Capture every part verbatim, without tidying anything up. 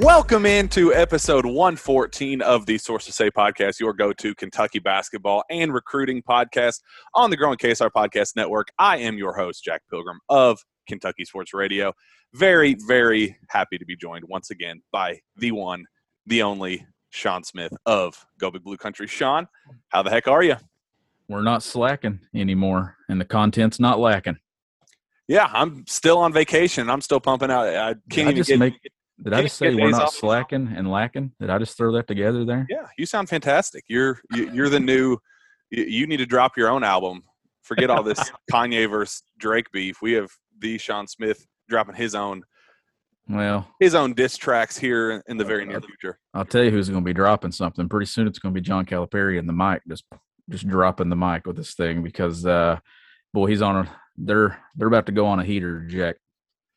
Welcome into episode one fourteen of the Sources Say podcast, your go-to Kentucky basketball and recruiting podcast on the Growing K S R Podcast Network. I am your host, Jack Pilgrim of Kentucky Sports Radio. Very, very happy to be joined once again by the one, the only Sean Smith of Go Big Blue Country. Sean, how the heck are you? We're not slacking anymore, and the content's not lacking. Yeah, I'm still on vacation. I'm still pumping out. I can't I even get make- – Did I just say we're not slacking and lacking? Did I just throw that together there? Yeah, you sound fantastic. You're you're the new – you need to drop your own album. Forget all this Kanye versus Drake beef. We have the Sean Smith dropping his own well, his own diss tracks here in the very near future. I'll tell you who's going to be dropping something. Pretty soon it's going to be John Calipari and the mic, just just dropping the mic with this thing because, uh, boy, he's on a – they're they're about to go on a heater, Jack.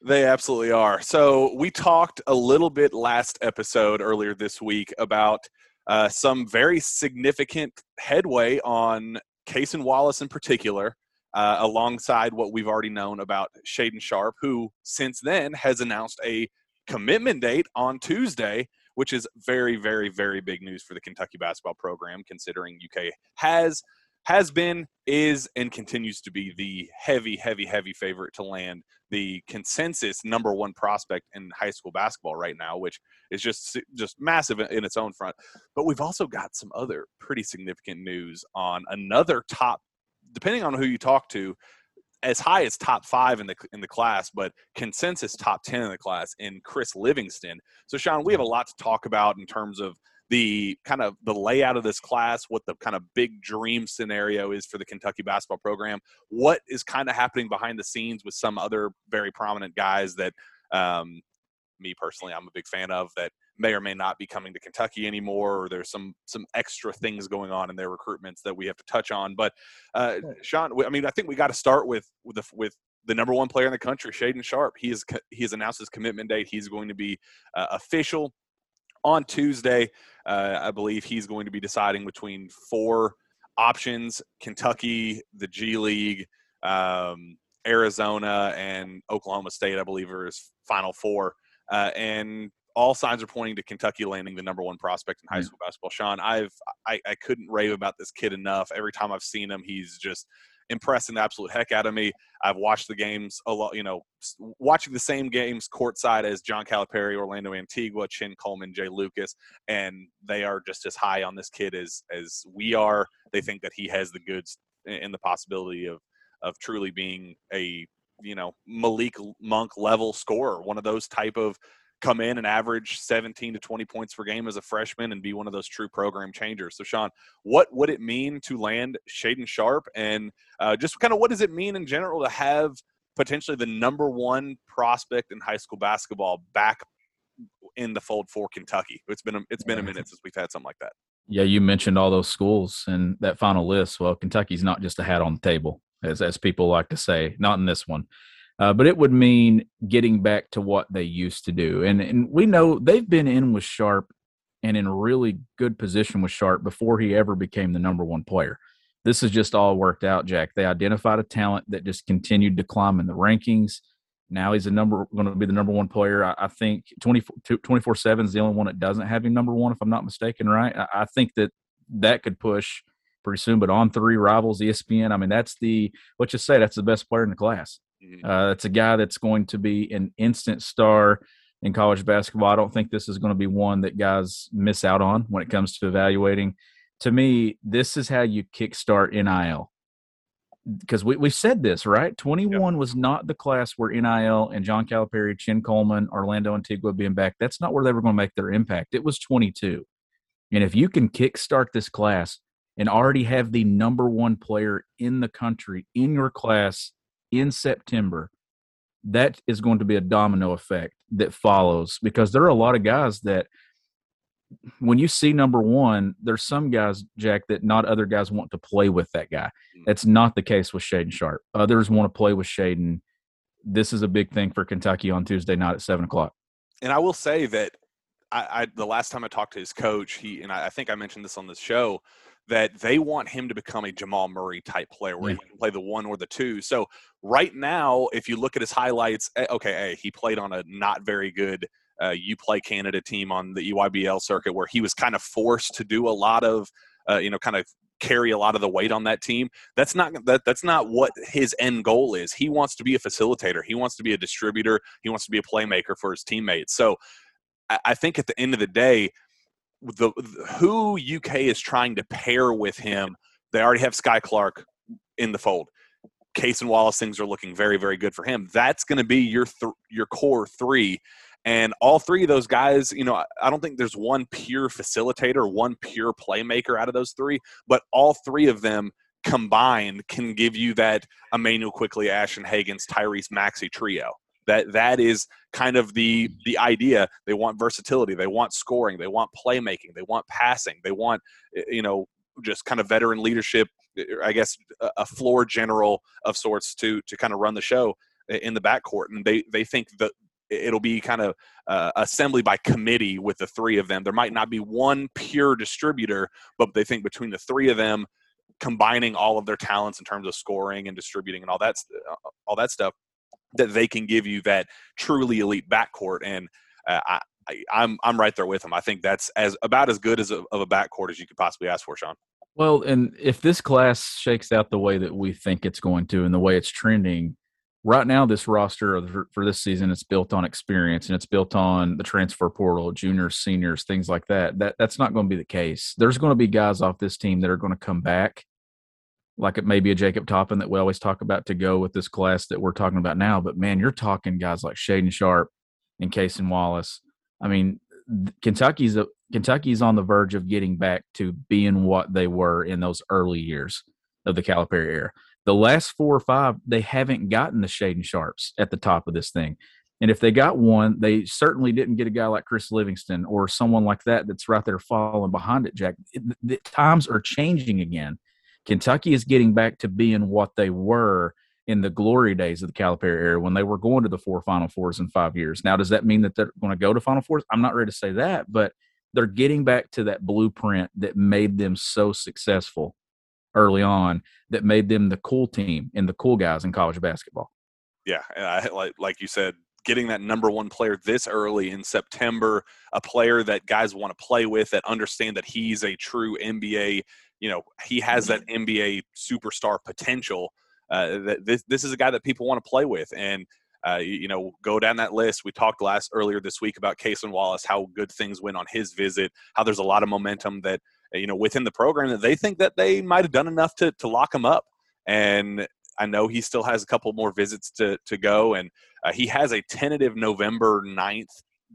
They absolutely are. So we talked a little bit last episode earlier this week about uh, some very significant headway on Cason Wallace in particular, uh, alongside what we've already known about Shaedon Sharpe, who since then has announced a commitment date on Tuesday, which is very, very, very big news for the Kentucky basketball program, considering U K has has been, is, and continues to be the heavy, heavy, heavy favorite to land the consensus number one prospect in high school basketball right now, which is just just massive in its own front. But we've also got some other pretty significant news on another top, depending on who you talk to, as high as top five in the in the class, but consensus top ten in the class in Chris Livingston. So, Sean, we have a lot to talk about in terms of the kind of the layout of this class, what the kind of big dream scenario is for the Kentucky basketball program, what is kind of happening behind the scenes with some other very prominent guys that um, me personally, I'm a big fan of, that may or may not be coming to Kentucky anymore, or there's some some extra things going on in their recruitments that we have to touch on. But uh, Sean, I mean, I think we got to start with with the, with the number one player in the country, Shaedon Sharpe. He is he has announced his commitment date. He's going to be uh, official on Tuesday. uh, I believe he's going to be deciding between four options: Kentucky, the G League, um, Arizona, and Oklahoma State, I believe, are his final four. Uh, and all signs are pointing to Kentucky landing the number one prospect in high school basketball. Sean, I've, I, I couldn't rave about this kid enough. Every time I've seen him, he's just impressing the absolute heck out of me. I've watched the games a lot, you know, watching the same games courtside as John Calipari, Orlando Antigua, Chin Coleman, Jay Lucas, and they are just as high on this kid as as we are. They think that he has the goods and the possibility of of truly being a, you know, Malik Monk level scorer, one of those type of come in and average seventeen to twenty points per game as a freshman and be one of those true program changers. So, Sean, what would it mean to land Shaedon Sharpe? And uh, just kind of what does it mean in general to have potentially the number one prospect in high school basketball back in the fold for Kentucky? It's been a, it's been a minute since we've had something like that. Yeah, you mentioned all those schools and that final list. Well, Kentucky's not just a hat on the table, as as people like to say, not in this one. Uh, but it would mean getting back to what they used to do. And and we know they've been in with Sharpe and in really good position with Sharpe before he ever became the number one player. This has just all worked out, Jack. They identified a talent that just continued to climb in the rankings. Now he's a number going to be the number one player. I, I think twenty-four seven is the only one that doesn't have him number one, if I'm not mistaken, right? I, I think that that could push pretty soon. But on three rivals, E S P N, I mean, that's the – let's just say that's the best player in the class. Uh, it's a guy that's going to be an instant star in college basketball. I don't think this is going to be one that guys miss out on when it comes to evaluating. To me, this is how you kickstart N I L. Because we, we've said this, right? twenty-one yep. was not the class where N I L and John Calipari, Chin Coleman, Orlando Antigua being back, that's not where they were going to make their impact. It was twenty-two. And if you can kickstart this class and already have the number one player in the country in your class in September, that is going to be a domino effect that follows, because there are a lot of guys that when you see number one, there's some guys, Jack, that not other guys want to play with that guy. That's not the case with Shaedon Sharpe. Others want to play with Shaedon. This is a big thing for Kentucky on Tuesday night at seven o'clock. And I will say that I, I the last time I talked to his coach, he and I, I think I mentioned this on this show, that they want him to become a Jamal Murray type player where yeah. he can play the one or the two. So right now, if you look at his highlights, okay, hey, he played on a not very good uh, U Play Canada team on the E Y B L circuit, where he was kind of forced to do a lot of, uh, you know, kind of carry a lot of the weight on that team. That's not that, that's not what his end goal is. He wants to be a facilitator. He wants to be a distributor. He wants to be a playmaker for his teammates. So I, I think at the end of the day, the who U K is trying to pair with him, they already have Sky Clark in the fold. Cason Wallace, things are looking very, very good for him. That's going to be your th- your core three. And all three of those guys, you know, I don't think there's one pure facilitator, one pure playmaker out of those three, but all three of them combined can give you that Emmanuel Quickly, Ashton Hagans, Tyrese Maxey trio. That that is kind of the the idea. They want versatility, they want scoring, they want playmaking, they want passing, they want, you know, just kind of veteran leadership, I guess a floor general of sorts to to kind of run the show in the backcourt. And they they think that it'll be kind of uh, assembly by committee with the three of them. There might not be one pure distributor, but they think between the three of them, combining all of their talents in terms of scoring and distributing and all that, all that stuff, that they can give you that truly elite backcourt. And uh, I, I, I'm I'm right there with them. I think that's as about as good as a, of a backcourt as you could possibly ask for, Sean. Well, and if this class shakes out the way that we think it's going to and the way it's trending, right now, this roster for this season, it's built on experience and it's built on the transfer portal, juniors, seniors, things like that. That that's not going to be the case. There's going to be guys off this team that are going to come back, like it may be a Jacob Toppin that we always talk about to go with this class that we're talking about now. But, man, you're talking guys like Shaedon Sharpe and Cason Wallace. I mean, Kentucky's a, Kentucky's on the verge of getting back to being what they were in those early years of the Calipari era. The last four or five, they haven't gotten the Shaedon Sharpes at the top of this thing. And if they got one, they certainly didn't get a guy like Chris Livingston or someone like that that's right there falling behind it, Jack. It, the times are changing again. Kentucky is getting back to being what they were in the glory days of the Calipari era when they were going to the four Final Fours in five years. Now, does that mean that they're going to go to Final Fours? I'm not ready to say that, but they're getting back to that blueprint that made them so successful early on, that made them the cool team and the cool guys in college basketball. Yeah, and I, like like you said, getting that number one player this early in September, a player that guys want to play with, that understand that he's a true N B A, you know, he has that N B A superstar potential. Uh, that this this is a guy that people want to play with, and uh, you know, go down that list. We talked last earlier this week about Cason Wallace, how good things went on his visit, how there's a lot of momentum that, you know, within the program that they think that they might have done enough to to lock him up. And I know he still has a couple more visits to to go, and uh, he has a tentative November ninth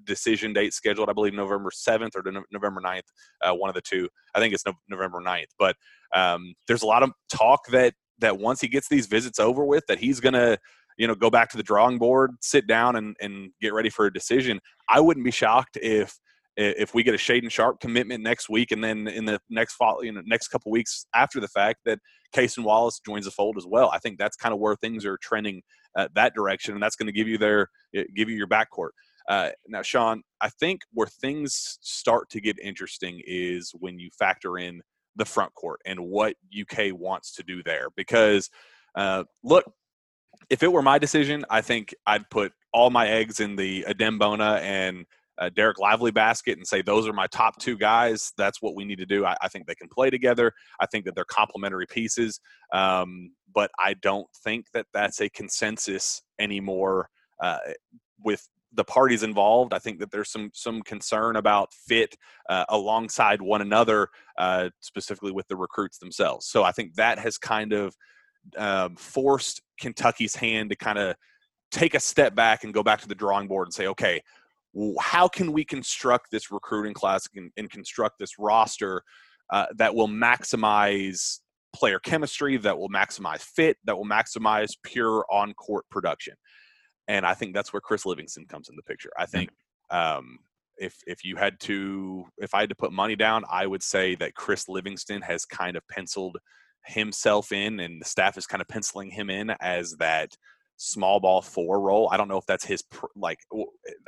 decision date scheduled. I believe November seventh or November ninth, uh, one of the two. I think it's no, November ninth. But um, there's a lot of talk that that once he gets these visits over with, that he's going to, you know, go back to the drawing board, sit down, and and get ready for a decision. I wouldn't be shocked if If we get a Shaedon Sharpe commitment next week, and then in the next fall, you know, next couple weeks after the fact, that Cason Wallace joins the fold as well. I think that's kind of where things are trending uh, that direction, and that's going to give you their give you your backcourt. Uh, now, Sean, I think where things start to get interesting is when you factor in the front court and what U K wants to do there. Because uh, look, if it were my decision, I think I'd put all my eggs in the Adem Bona and Uh, Derek Lively basket and say those are my top two guys. That's what we need to do. I, I think they can play together. I think that they're complementary pieces, um, but I don't think that that's a consensus anymore uh, with the parties involved. I think that there's some some concern about fit uh, alongside one another, uh, specifically with the recruits themselves. So I think that has kind of um, forced Kentucky's hand to kind of take a step back and go back to the drawing board and say, okay, how can we construct this recruiting class and, and construct this roster uh, that will maximize player chemistry, that will maximize fit, that will maximize pure on-court production? And I think that's where Chris Livingston comes in the picture. I think um, if if you had to, if I had to put money down, I would say that Chris Livingston has kind of penciled himself in, and the staff is kind of penciling him in as that small ball four role. I don't know if that's his like.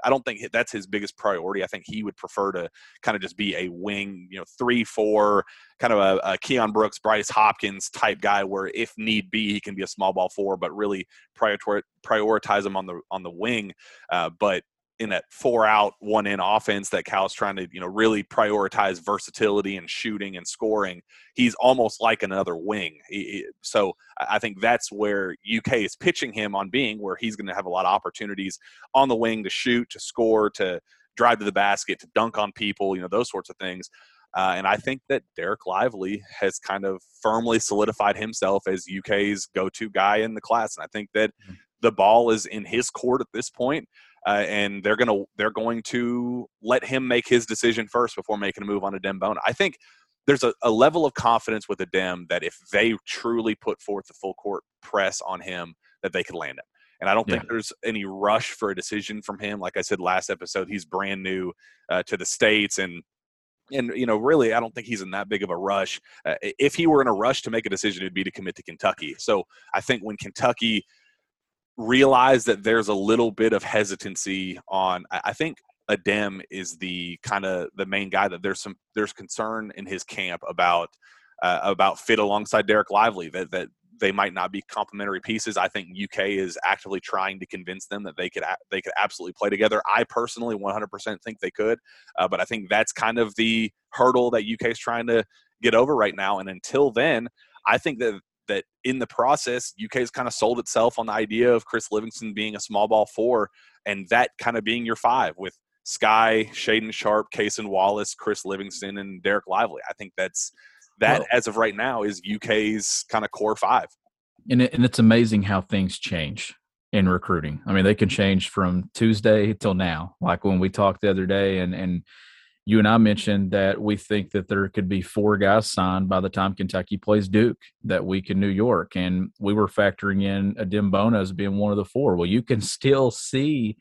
I don't think that's his biggest priority. I think he would prefer to kind of just be a wing, you know, three four kind of a, a Keon Brooks, Bryce Hopkins type guy, where if need be he can be a small ball four, but really prioritize him on the on the wing. Uh, but in that four out, one in offense that Cal's trying to, you know, really prioritize versatility and shooting and scoring, he's almost like another wing. He, so I think that's where U K is pitching him on being, where he's going to have a lot of opportunities on the wing to shoot, to score, to drive to the basket, to dunk on people, you know, those sorts of things. Uh, and I think that Derek Lively has kind of firmly solidified himself as U K's go-to guy in the class. And I think that mm-hmm. the ball is in his court at this point. Uh, and they're going to they're going to let him make his decision first before making a move on Adem Bona. I think there's a, a level of confidence with Adem that if they truly put forth the full court press on him, that they could land him. And I don't yeah. think there's any rush for a decision from him. Like I said last episode, he's brand new uh, to the States, and and you know, really, I don't think he's in that big of a rush. Uh, if he were in a rush to make a decision, it'd be to commit to Kentucky. So I think when Kentucky realize that there's a little bit of hesitancy on, I think Adem is the kind of the main guy that there's some, there's concern in his camp about, uh, about fit alongside Derek Lively, that, that they might not be complementary pieces. I think U K is actively trying to convince them that they could, they could absolutely play together. I personally one hundred percent think they could, uh, but I think that's kind of the hurdle that U K is trying to get over right now. And until then, I think that that in the process, U K has kind of sold itself on the idea of Chris Livingston being a small ball four, and that kind of being your five with Sky, Shaedon Sharpe, Cason Wallace, Chris Livingston, and Derek Lively. I think that's that, Whoa. as of right now, is U K's kind of core five. And, it, and it's amazing how things change in recruiting. I mean, they can change from Tuesday till now, like when we talked the other day, and and you and I mentioned that we think that there could be four guys signed by the time Kentucky plays Duke that week in New York, and we were factoring in Adem Bona as being one of the four. Well, you can still see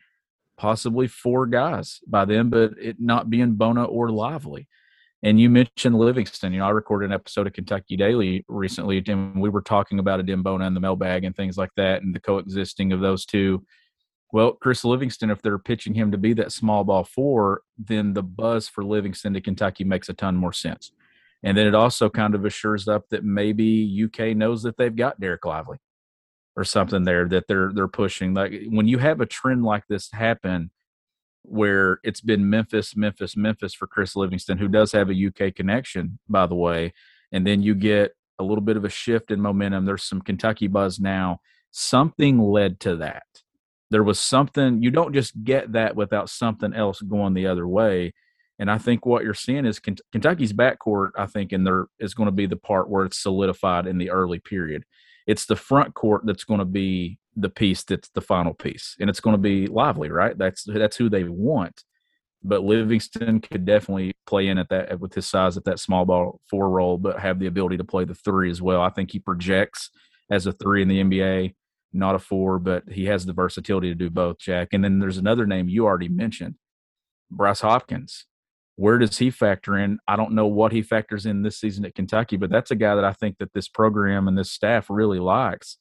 possibly four guys by then, but it not being Bona or Lively. And you mentioned Livingston. You know, I recorded an episode of Kentucky Daily recently, and we were talking about Adem Bona in the mailbag and things like that and the coexisting of those two. Well, Chris Livingston, if they're pitching him to be that small ball four, then the buzz for Livingston to Kentucky makes a ton more sense. And then it also kind of assures up that maybe U K knows that they've got Derek Lively or something there that they're they're pushing. Like when you have a trend like this happen where it's been Memphis, Memphis, Memphis for Chris Livingston, who does have a U K connection, by the way, and then you get a little bit of a shift in momentum. There's some Kentucky buzz now. Something led to that. There was something – you don't just get that without something else going the other way. And I think what you're seeing is Kentucky's backcourt, I think, and there is going to be the part where it's solidified in the early period. It's the front court that's going to be the piece that's the final piece, and it's going to be Lively, right? That's that's who they want. But Livingston could definitely play in at that with his size at that small ball four role, but have the ability to play the three as well. I think he projects as a three in the N B A. Not a four, but he has the versatility to do both, Jack. And then there's another name you already mentioned, Bryce Hopkins. Where does he factor in? I don't know what he factors in this season at Kentucky, but that's a guy that I think that this program and this staff really likes,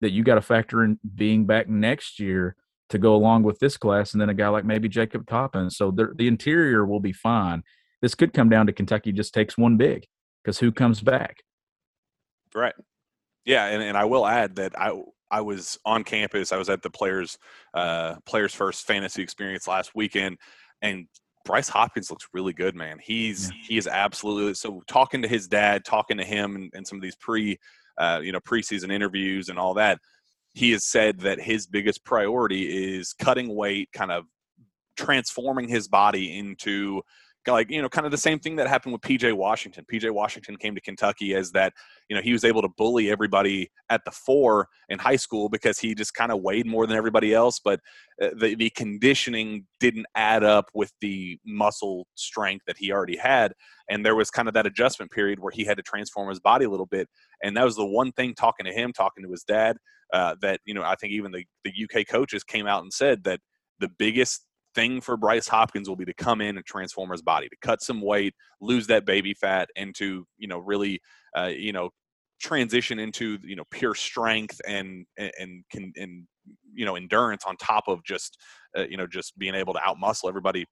that you got to factor in being back next year to go along with this class, and then a guy like maybe Jacob Toppin. So the, the interior will be fine. This could come down to Kentucky just takes one big, because who comes back? Right. Yeah, and, and I will add that I – I was on campus. I was at the Players uh, Players First Fantasy Experience last weekend, and Bryce Hopkins looks really good, man. He's yeah. he is absolutely so. Talking to his dad, talking to him, and, and some of these pre uh, you know preseason interviews and all that, he has said that his biggest priority is cutting weight, kind of transforming his body into like you know kind of the same thing that happened with P J Washington. P J Washington came to Kentucky as that you know he was able to bully everybody at the four in high school because he just kind of weighed more than everybody else, but the, the conditioning didn't add up with the muscle strength that he already had, and there was kind of that adjustment period where he had to transform his body a little bit. And that was the one thing, talking to him, talking to his dad, uh, that you know I think even the, the U K coaches came out and said that the biggest thing for Bryce Hopkins will be to come in and transform his body, to cut some weight, lose that baby fat, and to, you know, really, uh, you know, transition into, you know, pure strength and, and, and can, and, you know, endurance on top of just, uh, you know, just being able to outmuscle everybody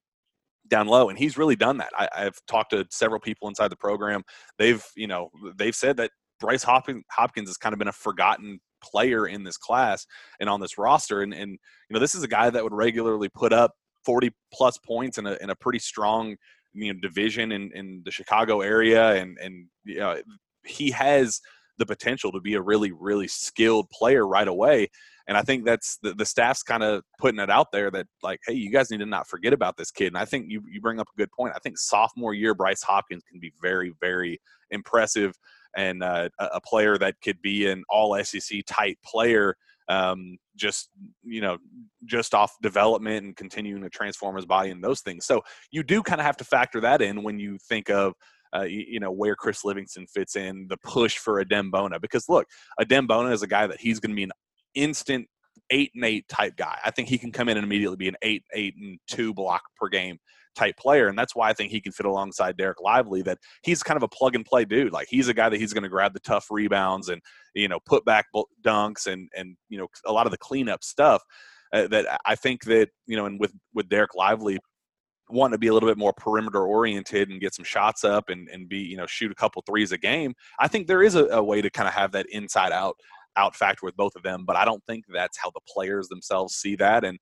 down low. And he's really done that. I, I've talked to several people inside the program. They've, you know, they've said that Bryce Hopkins, Hopkins has kind of been a forgotten player in this class and on this roster. And, and, you know, this is a guy that would regularly put up forty plus points in a in a pretty strong, you know, division in, in the Chicago area, and and you know, he has the potential to be a really, really skilled player right away. And I think that's the, the staff's kind of putting it out there that, like, hey, you guys need to not forget about this kid. And I think you, you bring up a good point. I think sophomore year Bryce Hopkins can be very, very impressive, and uh, a player that could be an all S E C type player, um, just, you know, just off development and continuing to transform his body and those things. So you do kind of have to factor that in when you think of, Uh, you, you know, where Chris Livingston fits in, the push for Adem Bona. Because, look, Adem Bona is a guy that he's going to be an instant eight and eight type guy. I think he can come in and immediately be an eight, eight and two block per game type player, and that's why I think he can fit alongside Derek Lively, that he's kind of a plug-and-play dude. Like, he's a guy that he's going to grab the tough rebounds and, you know, put back dunks and, and you know, a lot of the cleanup stuff uh, that I think that, you know, and with, with Derek Lively wanting to be a little bit more perimeter oriented and get some shots up and, and be, you know, shoot a couple threes a game. I think there is a, a way to kind of have that inside out, out factor with both of them, but I don't think that's how the players themselves see that. And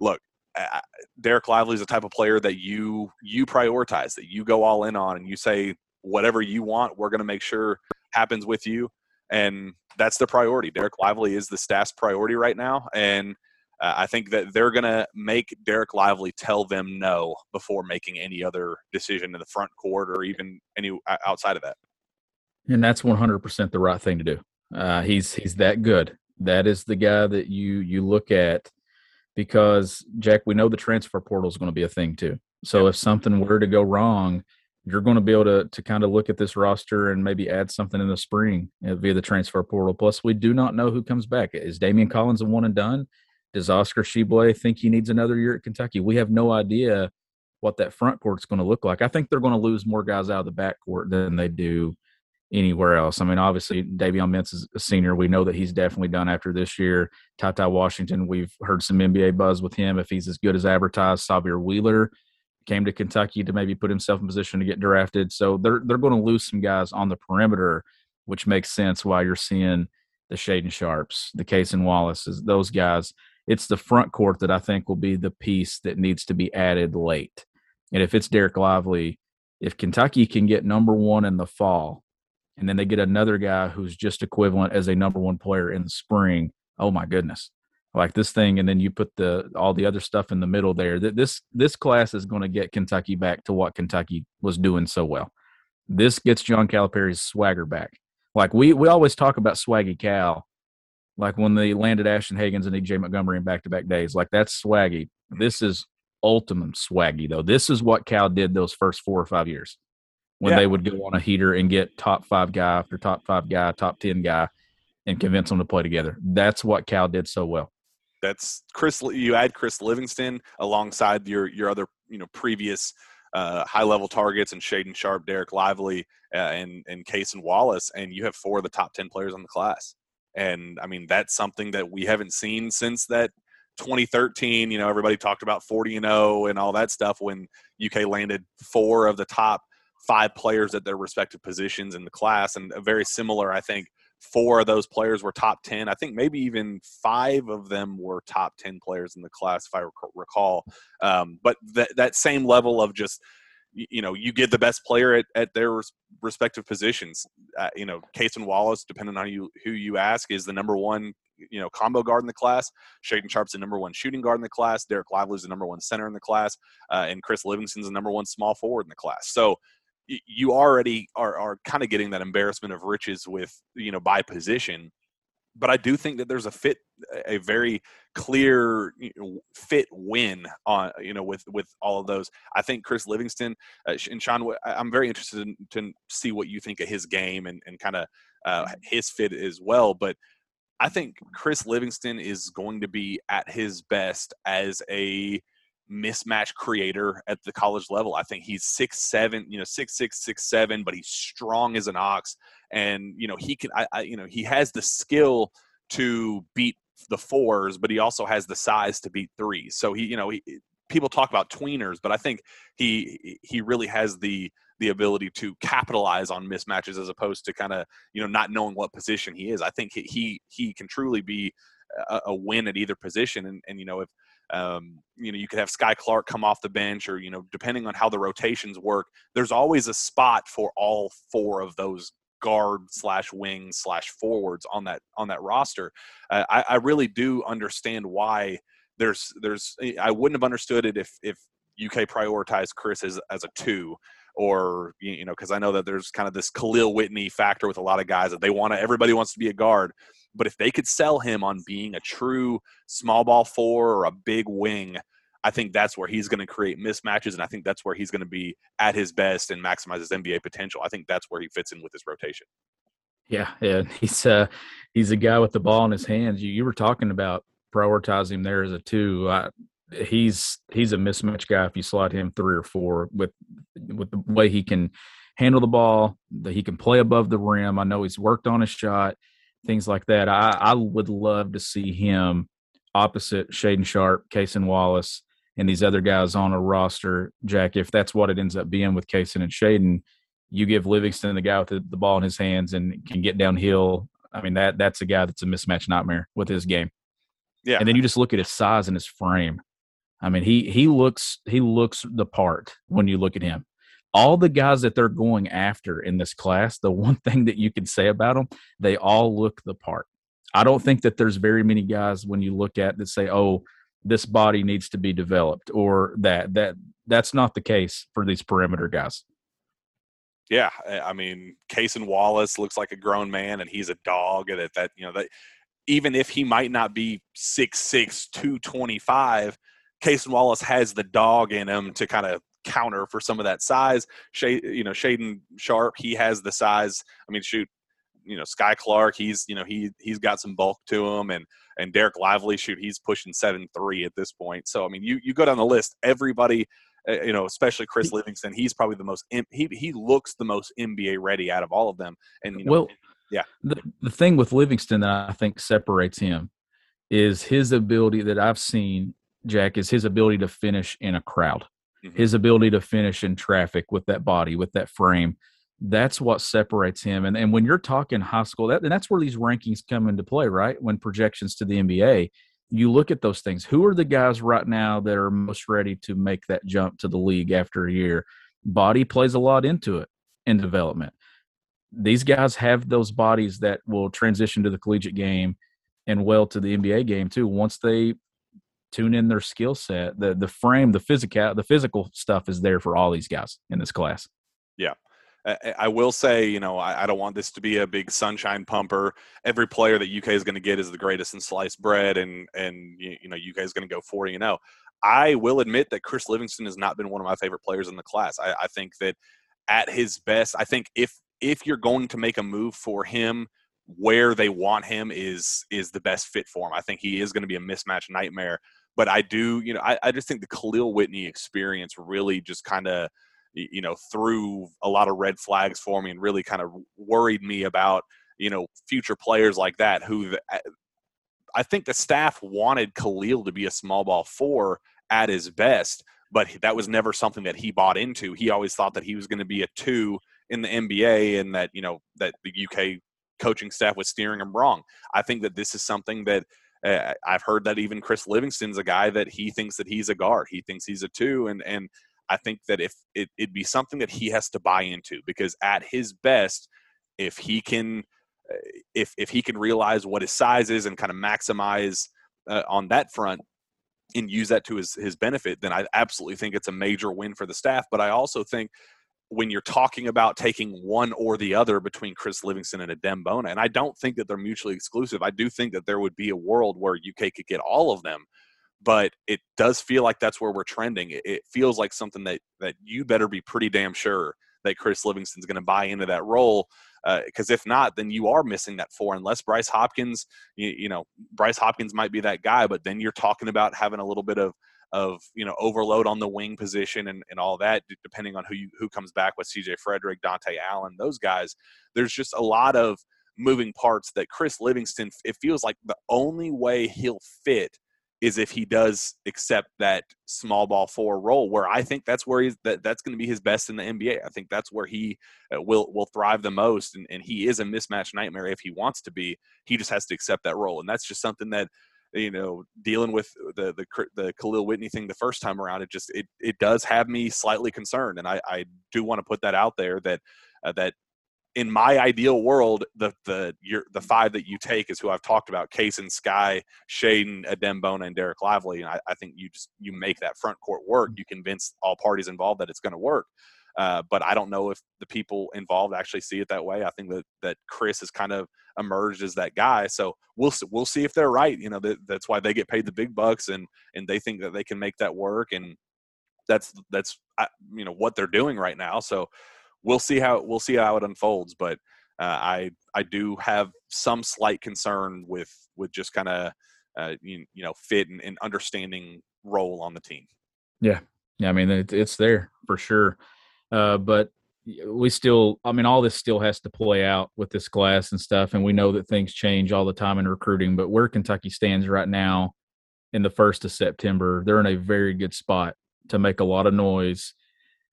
look, I, Derek Lively is the type of player that you, you prioritize, that you go all in on, and you say, whatever you want, we're going to make sure happens with you. And that's the priority. Derek Lively is the staff's priority right now. And Uh, I think that they're going to make Derek Lively tell them no before making any other decision in the front court or even any outside of that. And that's one hundred percent the right thing to do. Uh, he's he's that good. That is the guy that you you look at because, Jack, we know the transfer portal is going to be a thing too. So if something were to go wrong, you're going to be able to, to kind of look at this roster and maybe add something in the spring via the transfer portal. Plus, we do not know who comes back. Is Damian Collins a one and done? Does Oscar Tshiebwe think he needs another year at Kentucky? We have no idea what that front court's going to look like. I think they're going to lose more guys out of the backcourt than they do anywhere else. I mean, obviously, Davion Mintz is a senior. We know that he's definitely done after this year. TyTy Washington, we've heard some N B A buzz with him if he's as good as advertised. Sahvir Wheeler came to Kentucky to maybe put himself in position to get drafted. So they're they're going to lose some guys on the perimeter, which makes sense why you're seeing the Shaedon Sharpes, the Cason Wallaces, those guys. It's the front court that I think will be the piece that needs to be added late. And if it's Derek Lively, if Kentucky can get number one in the fall and then they get another guy who's just equivalent as a number one player in the spring, oh my goodness, like this thing. And then you put the all the other stuff in the middle there. This, this class is going to get Kentucky back to what Kentucky was doing so well. This gets John Calipari's swagger back. Like we we always talk about Swaggy Cal. Like when they landed Ashton Hagans and E J Montgomery in back-to-back days, like that's swaggy. This is ultimate swaggy, though. This is what Cal did those first four or five years when yeah. they would go on a heater and get top five guy after top five guy, top ten guy, and convince them to play together. That's what Cal did so well. That's Chris. You add Chris Livingston alongside your your other you know previous uh, high-level targets and Shaedon Sharpe, Derek Lively, uh, and and Cason Wallace, and you have four of the top ten players on the class. And, I mean, that's something that we haven't seen since that twenty thirteen. You know, everybody talked about forty and oh and all that stuff when U K landed four of the top five players at their respective positions in the class. And a very similar, I think, four of those players were top ten. I think maybe even five of them were top ten players in the class, if I recall. Um, but th- that same level of just – you know, you get the best player at, at their respective positions. Uh, you know, Cason Wallace, depending on you, who you ask, is the number one, you know, combo guard in the class. Shaedon Sharpe's the number one shooting guard in the class. Derek Lively's the number one center in the class. Uh, and Chris Livingston's the number one small forward in the class. So y- you already are, are kind of getting that embarrassment of riches with, you know, by position. But I do think that there's a fit, a very clear fit win on, you know, with, with all of those. I think Chris Livingston uh, and Sean, I'm very interested in, to see what you think of his game and, and kind of uh, his fit as well. But I think Chris Livingston is going to be at his best as a mismatch creator at the college level. I think he's six seven, you know, six six, six seven, but he's strong as an ox, and you know he can. I, I you know he has the skill to beat the fours, but he also has the size to beat threes. So he, you know, he, people talk about tweeners, but I think he he really has the the ability to capitalize on mismatches as opposed to kind of you know not knowing what position he is. I think he he, he can truly be a, a win at either position, and and you know if. Um, you know, you could have Sky Clark come off the bench, or, you know, depending on how the rotations work, there's always a spot for all four of those guard slash wing slash forwards on that on that roster. Uh, I, I really do understand why there's there's I wouldn't have understood it if if U K prioritized Chris as as a two, or, you know, because I know that there's kind of this Khalil Whitney factor with a lot of guys that they want to everybody wants to be a guard. But if they could sell him on being a true small ball four or a big wing, I think that's where he's going to create mismatches, and I think that's where he's going to be at his best and maximize his N B A potential. I think that's where he fits in with his rotation. Yeah, yeah. He's, uh, he's a guy with the ball in his hands. You, you were talking about prioritizing him there as a two. I, he's he's a mismatch guy if you slot him three or four with with the way he can handle the ball, that he can play above the rim. I know he's worked on his shot, things like that. I, I would love to see him opposite Shaedon Sharpe, Cason Wallace, and these other guys on a roster, Jack. If that's what it ends up being with Cason and Shaedon, you give Livingston the guy with the, the ball in his hands and can get downhill. I mean, that that's a guy that's a mismatch nightmare with his game. Yeah. And then you just look at his size and his frame. I mean, he he looks he looks the part when you look at him. All the guys that they're going after in this class, the one thing that you can say about them, they all look the part. I don't think that there's very many guys when you look at that say, oh, this body needs to be developed or that. that That's not the case for these perimeter guys. Yeah, I mean, Cason Wallace looks like a grown man, and he's a dog. And that, that, you know, that even if he might not be six six, two twenty-five, Cason Wallace has the dog in him to kind of counter for some of that size. Shay, you know, Shaedon Sharpe, he has the size. I mean, shoot, you know, Sky Clark, he's, you know, he, he's got some bulk to him, and, and Derek Lively, shoot, he's pushing seven, three at this point. So, I mean, you, you go down the list, everybody, uh, you know, especially Chris Livingston, he's probably the most, he, he looks the most N B A ready out of all of them. And, you know, well, yeah, the, the thing with Livingston that I think separates him is his ability that I've seen, Jack, is his ability to finish in a crowd. His ability to finish in traffic with that body, with that frame, that's what separates him. And and when you're talking high school, that, and that's where these rankings come into play, right? When projections to the N B A, you look at those things. Who are the guys right now that are most ready to make that jump to the league after a year? Body plays a lot into it in development. These guys have those bodies that will transition to the collegiate game and well to the N B A game too once they – tune in their skill set, the the frame, the physical, the physical stuff is there for all these guys in this class. Yeah. I, I will say, you know, I, I don't want this to be a big sunshine pumper. Every player that U K is going to get is the greatest in sliced bread, and, and you know, U K is going to go forty and oh. I will admit that Chris Livingston has not been one of my favorite players in the class. I, I think that at his best, I think if if you're going to make a move for him, where they want him is is the best fit for him. I think he is going to be a mismatch nightmare. But I do, you know, I, I just think the Khalil Whitney experience really just kind of, you know, threw a lot of red flags for me and really kind of worried me about, you know, future players like that who the, I think the staff wanted Khalil to be a small ball four at his best, but that was never something that he bought into. He always thought that he was going to be a two in the N B A and that, you know, that the U K coaching staff was steering him wrong. I think that this is something that, Uh, I've heard that even Chris Livingston's a guy that he thinks that he's a guard. He thinks he's a two. And, and I think that if it, it'd be something that he has to buy into, because at his best, if he can, if, if he can realize what his size is and kind of maximize uh, on that front and use that to his, his benefit, then I absolutely think it's a major win for the staff. But I also think when you're talking about taking one or the other between Chris Livingston and Adem Bona, and I don't think that they're mutually exclusive. I do think that there would be a world where U K could get all of them, but it does feel like that's where we're trending. It feels like something that, that you better be pretty damn sure that Chris Livingston's going to buy into that role. Uh, cause if not, then you are missing that four, unless Bryce Hopkins, you, you know, Bryce Hopkins might be that guy, but then you're talking about having a little bit of, of, you know, overload on the wing position and, and all that, depending on who you, who comes back with C J Frederick, Dante Allen, those guys. There's just a lot of moving parts that Chris Livingston, it feels like the only way he'll fit is if he does accept that small ball four role, where I think that's where he's, that, that's going to be his best in the N B A. I think that's where he will will thrive the most, and, and he is a mismatch nightmare if he wants to be. He just has to accept that role, and that's just something that you know, dealing with the the the Khalil Whitney thing the first time around, it just it it does have me slightly concerned, and I, I do want to put that out there that uh, that in my ideal world, the the your, the five that you take is who I've talked about: Cason, Sky, Shaedon, Adem Bona, and Derek Lively. And I, I think you just you make that front court work. You convince all parties involved that it's going to work. Uh, but I don't know if the people involved actually see it that way. I think that, that Chris has kind of emerged as that guy. So we'll we'll see if they're right. You know, that, that's why they get paid the big bucks, and and they think that they can make that work. And that's that's you know what they're doing right now. So we'll see how we'll see how it unfolds. But uh, I I do have some slight concern with with just kind of uh, you, you know fit and, and understanding role on the team. Yeah, yeah. I mean, it, it's there for sure. Uh, but we still, I mean, all this still has to play out with this class and stuff. And we know that things change all the time in recruiting, but where Kentucky stands right now in the first of September, they're in a very good spot to make a lot of noise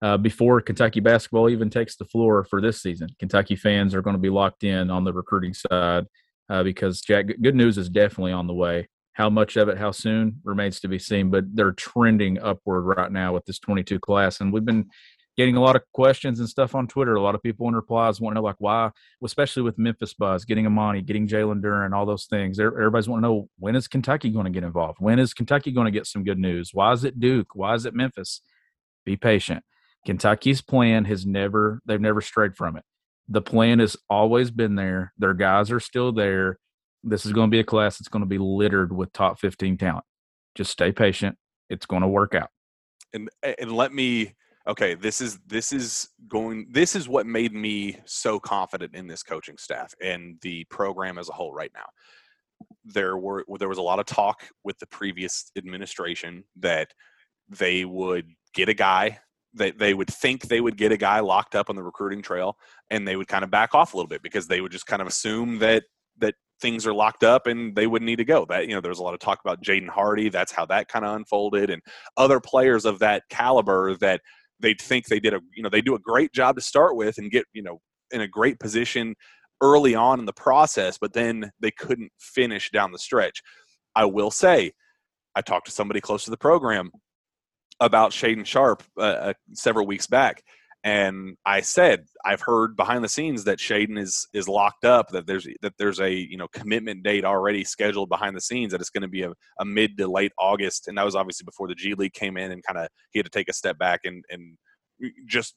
uh, before Kentucky basketball even takes the floor for this season. Kentucky fans are going to be locked in on the recruiting side uh, because Jack, good news is definitely on the way. How much of it, how soon remains to be seen, but they're trending upward right now with this twenty-two class. And we've been getting a lot of questions and stuff on Twitter. A lot of people in replies want to know, like, why, especially with Memphis Buzz, getting Emoni, getting Jalen Duren, all those things. Everybody's want to know, when is Kentucky going to get involved? When is Kentucky going to get some good news? Why is it Duke? Why is it Memphis? Be patient. Kentucky's plan has never – they've never strayed from it. The plan has always been there. Their guys are still there. This is going to be a class that's going to be littered with top fifteen talent. Just stay patient. It's going to work out. And and let me – okay, this is this is going this is what made me so confident in this coaching staff and the program as a whole right now. There were there was a lot of talk with the previous administration that they would get a guy, that they would think they would get a guy locked up on the recruiting trail, and they would kind of back off a little bit because they would just kind of assume that that things are locked up and they wouldn't need to go. That, you know, there was a lot of talk about Jaden Hardy. That's how that kind of unfolded, and other players of that caliber that they'd think they did a, you know, they do a great job to start with and get, you know, in a great position early on in the process, but then they couldn't finish down the stretch. I will say, I talked to somebody close to the program about Shaedon Sharpe uh, several weeks back, and I said, I've heard behind the scenes that Shaedon is is locked up, that there's that there's a you know commitment date already scheduled behind the scenes, that it's going to be a, a mid to late August, and that was obviously before the G League came in and kind of he had to take a step back and and just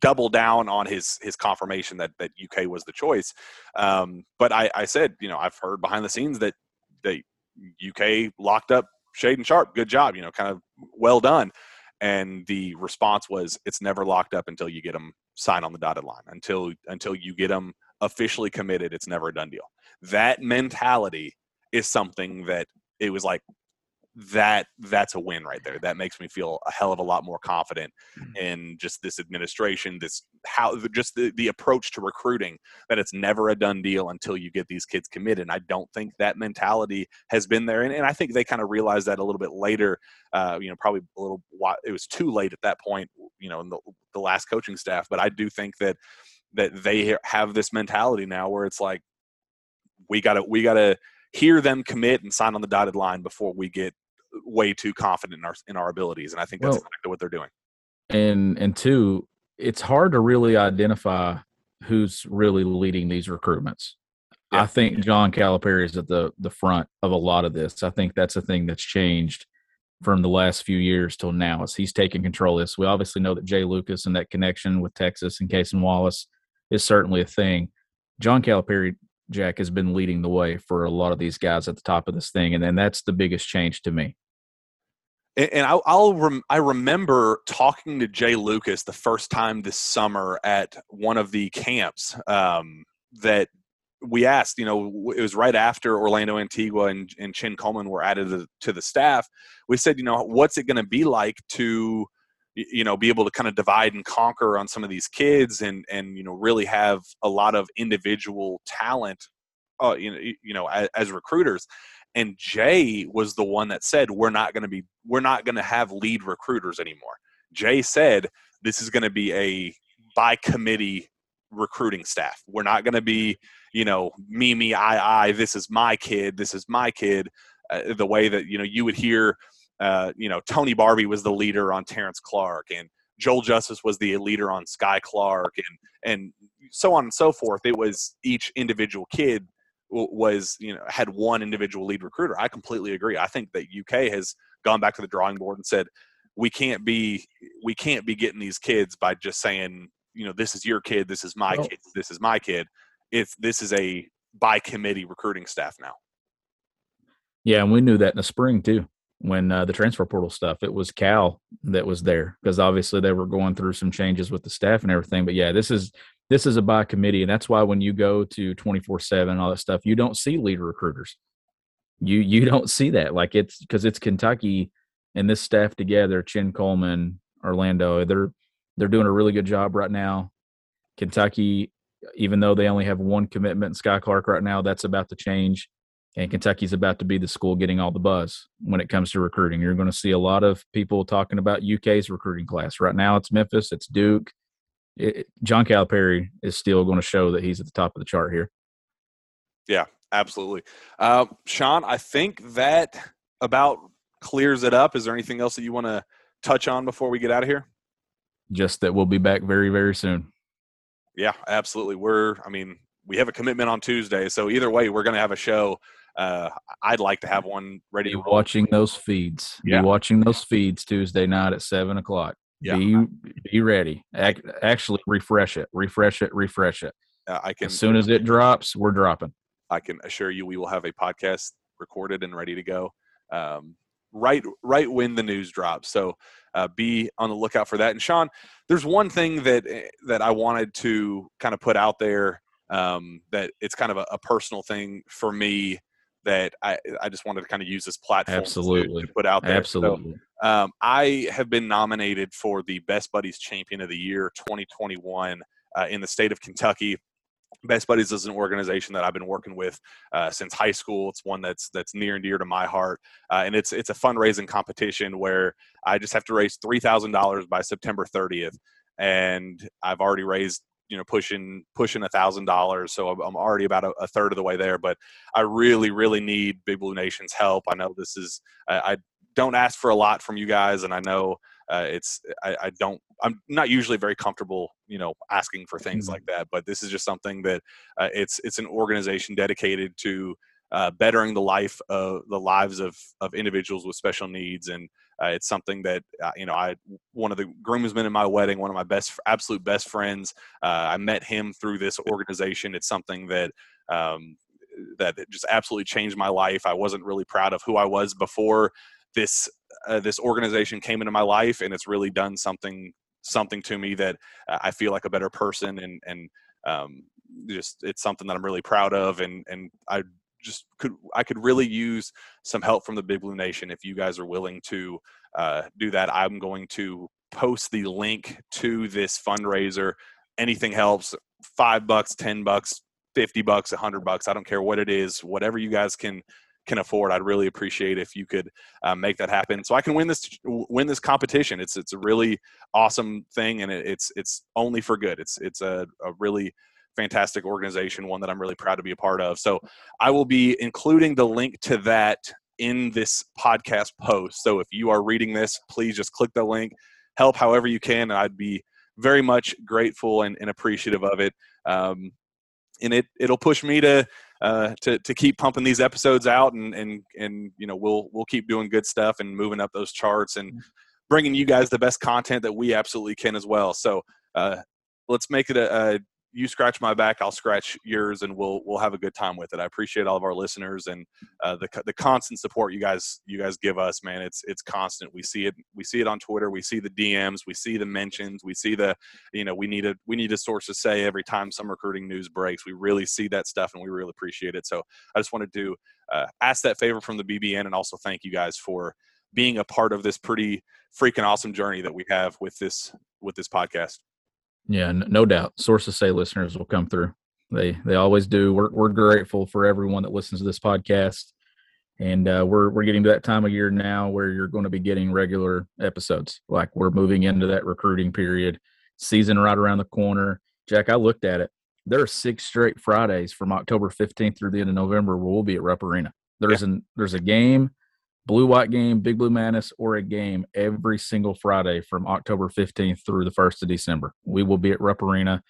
double down on his his confirmation that that U K was the choice. Um, but I, I said, you know, I've heard behind the scenes that the U K locked up Shaedon Sharpe. Good job, you know, kind of well done. And the response was, it's never locked up until you get them signed on the dotted line. Until until you get them officially committed, it's never a done deal. That mentality is something that it was like, that that's a win right there. That makes me feel a hell of a lot more confident mm-hmm. in just this administration, this how just the, the approach to recruiting, that it's never a done deal until you get these kids committed. And I don't think that mentality has been there. And, and I think they kind of realized that a little bit later, uh, you know, probably a little while, it was too late at that point, you know, in the, the last coaching staff. But I do think that that they have this mentality now where it's like, we gotta, we gotta hear them commit and sign on the dotted line before we get way too confident in our in our abilities, and I think that's well, exactly what they're doing. And and two, it's hard to really identify who's really leading these recruitments. Yeah. I think John Calipari is at the the front of a lot of this. I think that's a thing that's changed from the last few years till now, as he's taken control of this. We obviously know that Jay Lucas and that connection with Texas and Cason Wallace is certainly a thing. John Calipari, Jack, has been leading the way for a lot of these guys at the top of this thing, and and that's the biggest change to me. And I, I'll rem, I remember talking to Jay Lucas the first time this summer at one of the camps um, that we asked. You know, it was right after Orlando Antigua and, and Chin Coleman were added to the, to the staff. We said, you know, what's it going to be like to, you know, be able to kind of divide and conquer on some of these kids, and and you know really have a lot of individual talent, uh, you know, you know as, as recruiters. And Jay was the one that said, we're not going to be, we're not going to have lead recruiters anymore. Jay said, this is going to be a by committee recruiting staff. We're not going to be, you know, me, me, I, I, this is my kid, this is my kid. uh, the way that, you know, you would hear, uh, you know, Tony Barbie was the leader on Terrence Clark, and Joel Justice was the leader on Sky Clark, and, and so on and so forth. It was each individual kid was, you know, had one individual lead recruiter. I completely agree. I think that U K has gone back to the drawing board and said, we can't be, we can't be getting these kids by just saying, you know, this is your kid, this is my kid, this is my kid. It's, this is a by committee recruiting staff now. Yeah. And we knew that in the spring too, when uh, the transfer portal stuff, it was Cal that was there, because obviously they were going through some changes with the staff and everything. But yeah, this is, this is a by committee. And that's why when you go to twenty-four seven and all that stuff, you don't see leader recruiters. You, you don't see that. Like, it's because it's Kentucky and this staff together, Chin Coleman, Orlando, they're, they're doing a really good job right now. Kentucky, even though they only have one commitment, Sky Clark right now, that's about to change. And Kentucky's about to be the school getting all the buzz when it comes to recruiting. You're going to see a lot of people talking about U K's recruiting class. Right now it's Memphis, it's Duke. It, John Calipari is still going to show that he's at the top of the chart here. Yeah, absolutely. Uh, Sean, I think that about clears it up. Is there anything else that you want to touch on before we get out of here? Just that we'll be back very, very soon. Yeah, absolutely. We're, I mean, we have a commitment on Tuesday, so either way, we're going to have a show. Uh, I'd like to have one ready. Be watching those feeds. Yeah. Be watching those feeds Tuesday night at seven o'clock. Yeah. Be, be ready. Ac- actually, refresh it, refresh it, refresh it. Uh, I can, as soon as it drops, we're dropping. I can assure you we will have a podcast recorded and ready to go um, right right when the news drops. So uh, be on the lookout for that. And, Sean, there's one thing that that I wanted to kind of put out there um, that it's kind of a, a personal thing for me that I, I just wanted to kind of use this platform Absolutely. To, to put out there. Absolutely. So, um, I have been nominated for the Best Buddies Champion of the Year twenty twenty-one uh, in the state of Kentucky. Best Buddies is an organization that I've been working with uh, since high school. It's one that's that's near and dear to my heart. Uh, and it's it's a fundraising competition where I just have to raise three thousand dollars by September thirtieth. And I've already raised you know, pushing, pushing a thousand dollars. So I'm already about a, a third of the way there, but I really, really need Big Blue Nation's help. I know this is, I, I don't ask for a lot from you guys. And I know uh, it's, I, I don't, I'm not usually very comfortable, you know, asking for things like that, but this is just something that uh, it's, it's an organization dedicated to uh, bettering the life of the lives of, of individuals with special needs. And Uh, it's something that, uh, you know, I, one of the groomsmen in my wedding, one of my best, absolute best friends, uh, I met him through this organization. It's something that, um, that just absolutely changed my life. I wasn't really proud of who I was before this, uh, this organization came into my life, and it's really done something, something to me that uh, I feel like a better person. And, and, um, just, it's something that I'm really proud of. And, and I, just could I could really use some help from the Big Blue Nation. If you guys are willing to uh, do that, I'm going to post the link to this fundraiser. Anything helps. Five bucks, ten bucks, fifty bucks, a hundred bucks. I don't care what it is. Whatever you guys can can afford, I'd really appreciate if you could uh, make that happen, so I can win this win this competition. It's it's a really awesome thing, and it, it's it's only for good. It's it's a, a really fantastic organization, one that I'm really proud to be a part of. So I will be including the link to that in this podcast post. So if you are reading this, please just click the link, help however you can. I'd be very much grateful and, and appreciative of it. Um, and it, it'll push me to, uh, to, to keep pumping these episodes out, and, and, and, you know, we'll, we'll keep doing good stuff and moving up those charts and bringing you guys the best content that we absolutely can as well. So uh, let's make it a, a you scratch my back, I'll scratch yours, and we'll we'll have a good time with it. I appreciate all of our listeners and uh, the the constant support you guys you guys give us, man. It's it's constant. We see it we see it on Twitter. We see the D Ms. We see the mentions. We see the you know we need a we need a source to say every time some recruiting news breaks. We really see that stuff, and we really appreciate it. So I just wanted to uh, ask that favor from the B B N, and also thank you guys for being a part of this pretty freaking awesome journey that we have with this with this podcast. Yeah, no doubt. Sources Say listeners will come through. They they always do. We're we're grateful for everyone that listens to this podcast, and uh, we're we're getting to that time of year now where you're going to be getting regular episodes. Like, we're moving into that recruiting period, season right around the corner. Jack, I looked at it. There are six straight Fridays from October fifteenth through the end of November where we'll be at Rupp Arena. There's yeah. an there's a game, Blue White game, Big Blue Madness, or a game every single Friday from October fifteenth through the first of December. We will be at Rupp Arena.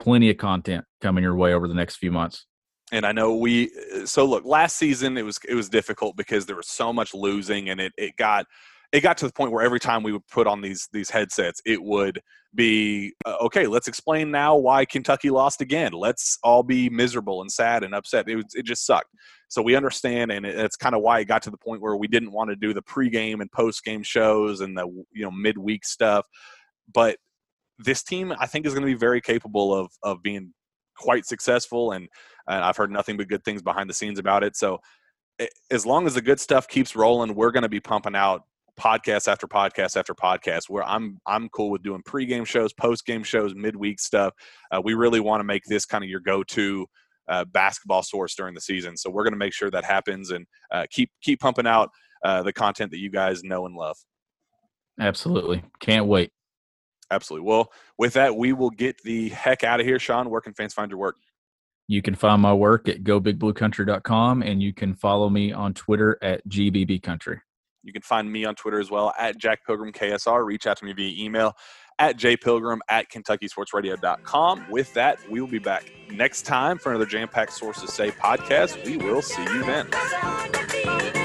Plenty of content coming your way over the next few months. And I know we so look, last season it was it was difficult because there was so much losing, and it it got it got to the point where every time we would put on these these headsets, it would be uh, okay, let's explain now why Kentucky lost again. Let's all be miserable and sad and upset. It was, it just sucked. So we understand, and it, it's kind of why it got to the point where we didn't want to do the pregame and postgame shows and the you know midweek stuff. But this team, I think, is going to be very capable of of being quite successful, and, and I've heard nothing but good things behind the scenes about it. So it, as long as the good stuff keeps rolling, we're going to be pumping out podcast after podcast after podcast. Where I'm I'm cool with doing pregame shows, postgame shows, midweek stuff. Uh, we really want to make this kind of your go-to uh, basketball source during the season. So we're going to make sure that happens, and uh, keep keep pumping out uh, the content that you guys know and love. Absolutely, can't wait. Absolutely. Well, with that, we will get the heck out of here. Sean, where can fans find your work? You can find my work at go big blue country dot com, and you can follow me on Twitter at G B B Country. You can find me on Twitter as well at Jack Pilgrim K S R. Reach out to me via email at jpilgrim at kentucky sports radio dot com. With that, we will be back next time for another jam-packed Sources Say podcast. We will see you then.